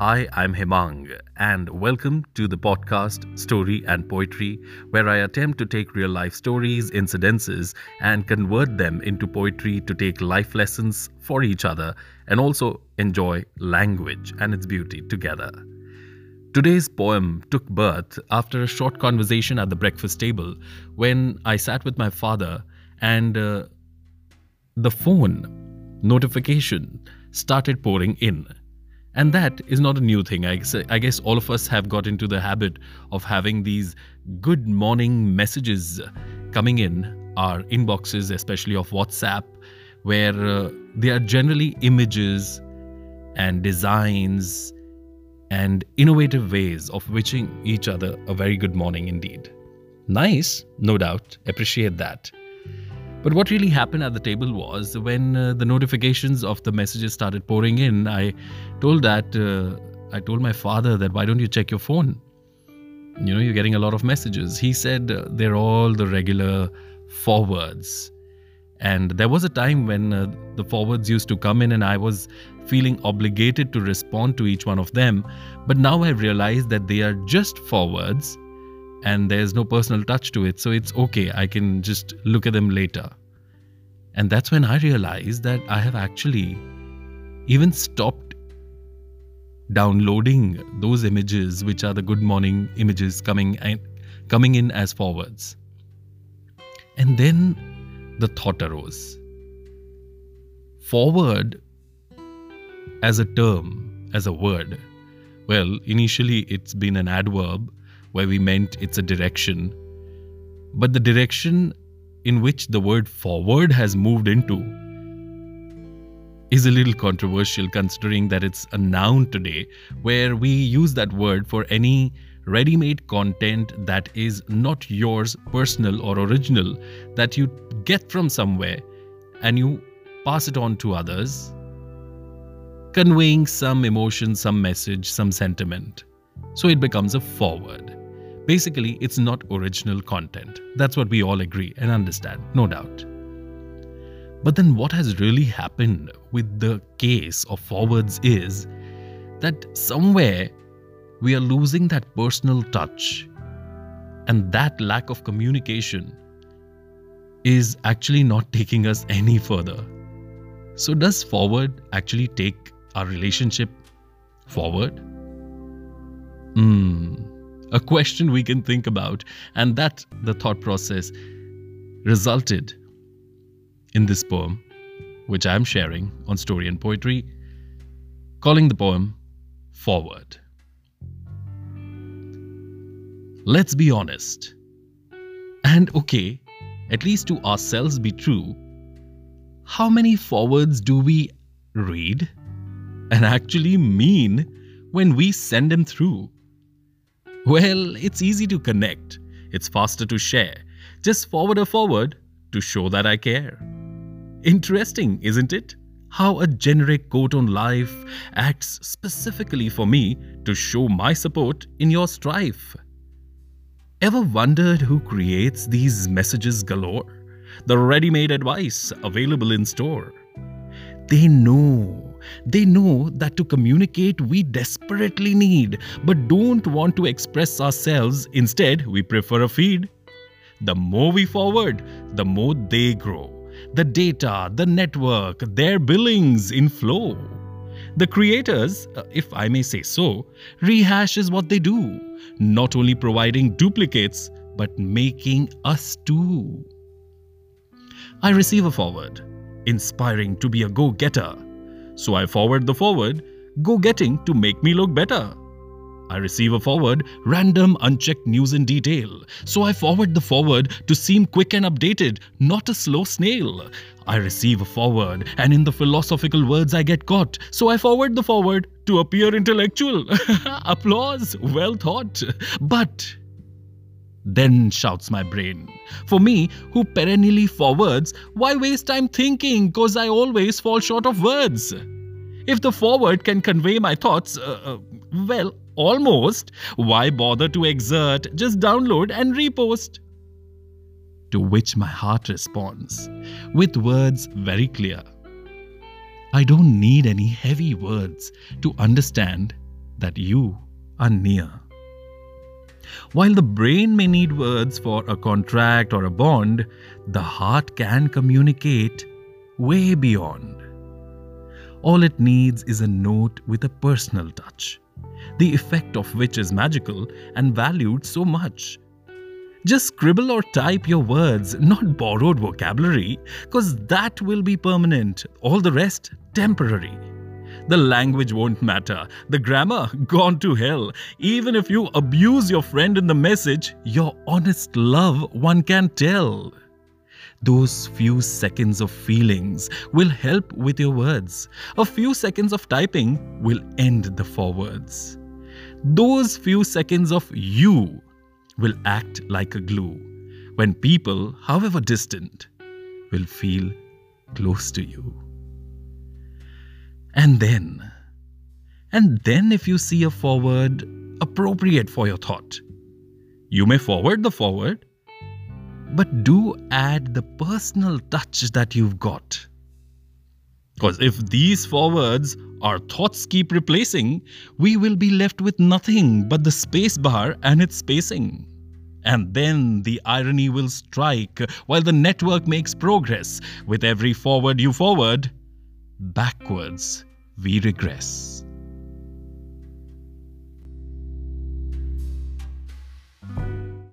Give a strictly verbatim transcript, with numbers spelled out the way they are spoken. I am Hemang, and welcome to the podcast Story and Poetry, where I attempt to take real-life stories, incidences, and convert them into poetry to take life lessons for each other and also enjoy language and its beauty together. Today's poem took birth after a short conversation at the breakfast table when I sat with my father and uh, the phone notification started pouring in. And that is not a new thing. I guess, I guess all of us have got into the habit of having these good morning messages coming in our inboxes, especially of WhatsApp, where uh, they are generally images and designs and innovative ways of wishing each other a very good morning indeed. Nice, no doubt, appreciate that. But what really happened at the table was when uh, the notifications of the messages started pouring in, I told that, uh, I told my father that, why don't you check your phone? You know, you're getting a lot of messages. He said uh, they're all the regular forwards. And there was a time when uh, the forwards used to come in and I was feeling obligated to respond to each one of them. But now I realize that they are just forwards. And there's no personal touch to it, so it's okay, I can just look at them later. And that's when I realized that I have actually even stopped downloading those images, which are the good morning images coming in, coming in as forwards. And then the thought arose. Forward as a term, as a word. Well, initially it's been an adverb, where we meant it's a direction. But the direction in which the word forward has moved into is a little controversial, considering that it's a noun today, where we use that word for any ready-made content that is not yours, personal or original, that you get from somewhere and you pass it on to others, conveying some emotion, some message, some sentiment. So it becomes a forward. Basically, it's not original content. That's what we all agree and understand, no doubt. But then what has really happened with the case of forwards is that somewhere we are losing that personal touch, and that lack of communication is actually not taking us any further. So does forward actually take our relationship forward? Hmm. A question we can think about, and that the thought process resulted in this poem, which I am sharing on Story and Poetry, calling the poem Forward. Let's be honest. And okay, at least to ourselves be true. How many forwards do we read and actually mean when we send them through? Well, it's easy to connect. It's faster to share. Just forward a forward to show that I care. Interesting, isn't it? How a generic quote on life acts specifically for me to show my support in your strife. Ever wondered who creates these messages galore? The ready-made advice available in store. They know. They know that to communicate we desperately need, but don't want to express ourselves. Instead, we prefer a feed. The more we forward, the more they grow. The data, the network, their billings in flow. The creators, if I may say so, rehashes what they do, not only providing duplicates, but making us too. I receive a forward, inspiring to be a go-getter. So I forward the forward, go-getting to make me look better. I receive a forward, random unchecked news in detail. So I forward the forward to seem quick and updated, not a slow snail. I receive a forward and in the philosophical words I get caught. So I forward the forward to appear intellectual. Applause, well thought. But then shouts my brain. For me, who perennially forwards, why waste time thinking? Cause I always fall short of words. If the forward can convey my thoughts, uh, uh, well, almost, why bother to exert? Just download and repost. To which my heart responds, with words very clear. I don't need any heavy words to understand that you are near. While the brain may need words for a contract or a bond, the heart can communicate way beyond. All it needs is a note with a personal touch, the effect of which is magical and valued so much. Just scribble or type your words, not borrowed vocabulary, because that will be permanent, all the rest temporary. The language won't matter, the grammar gone to hell. Even if you abuse your friend in the message, your honest love one can tell. Those few seconds of feelings will help with your words. A few seconds of typing will end the forwards. Those few seconds of you will act like a glue, when people, however distant, will feel close to you. And then, and then if you see a forward appropriate for your thought, you may forward the forward, but do add the personal touch that you've got. Because if these forwards our thoughts keep replacing, we will be left with nothing but the space bar and its spacing. And then the irony will strike while the network makes progress. With every forward you forward, backwards we regress.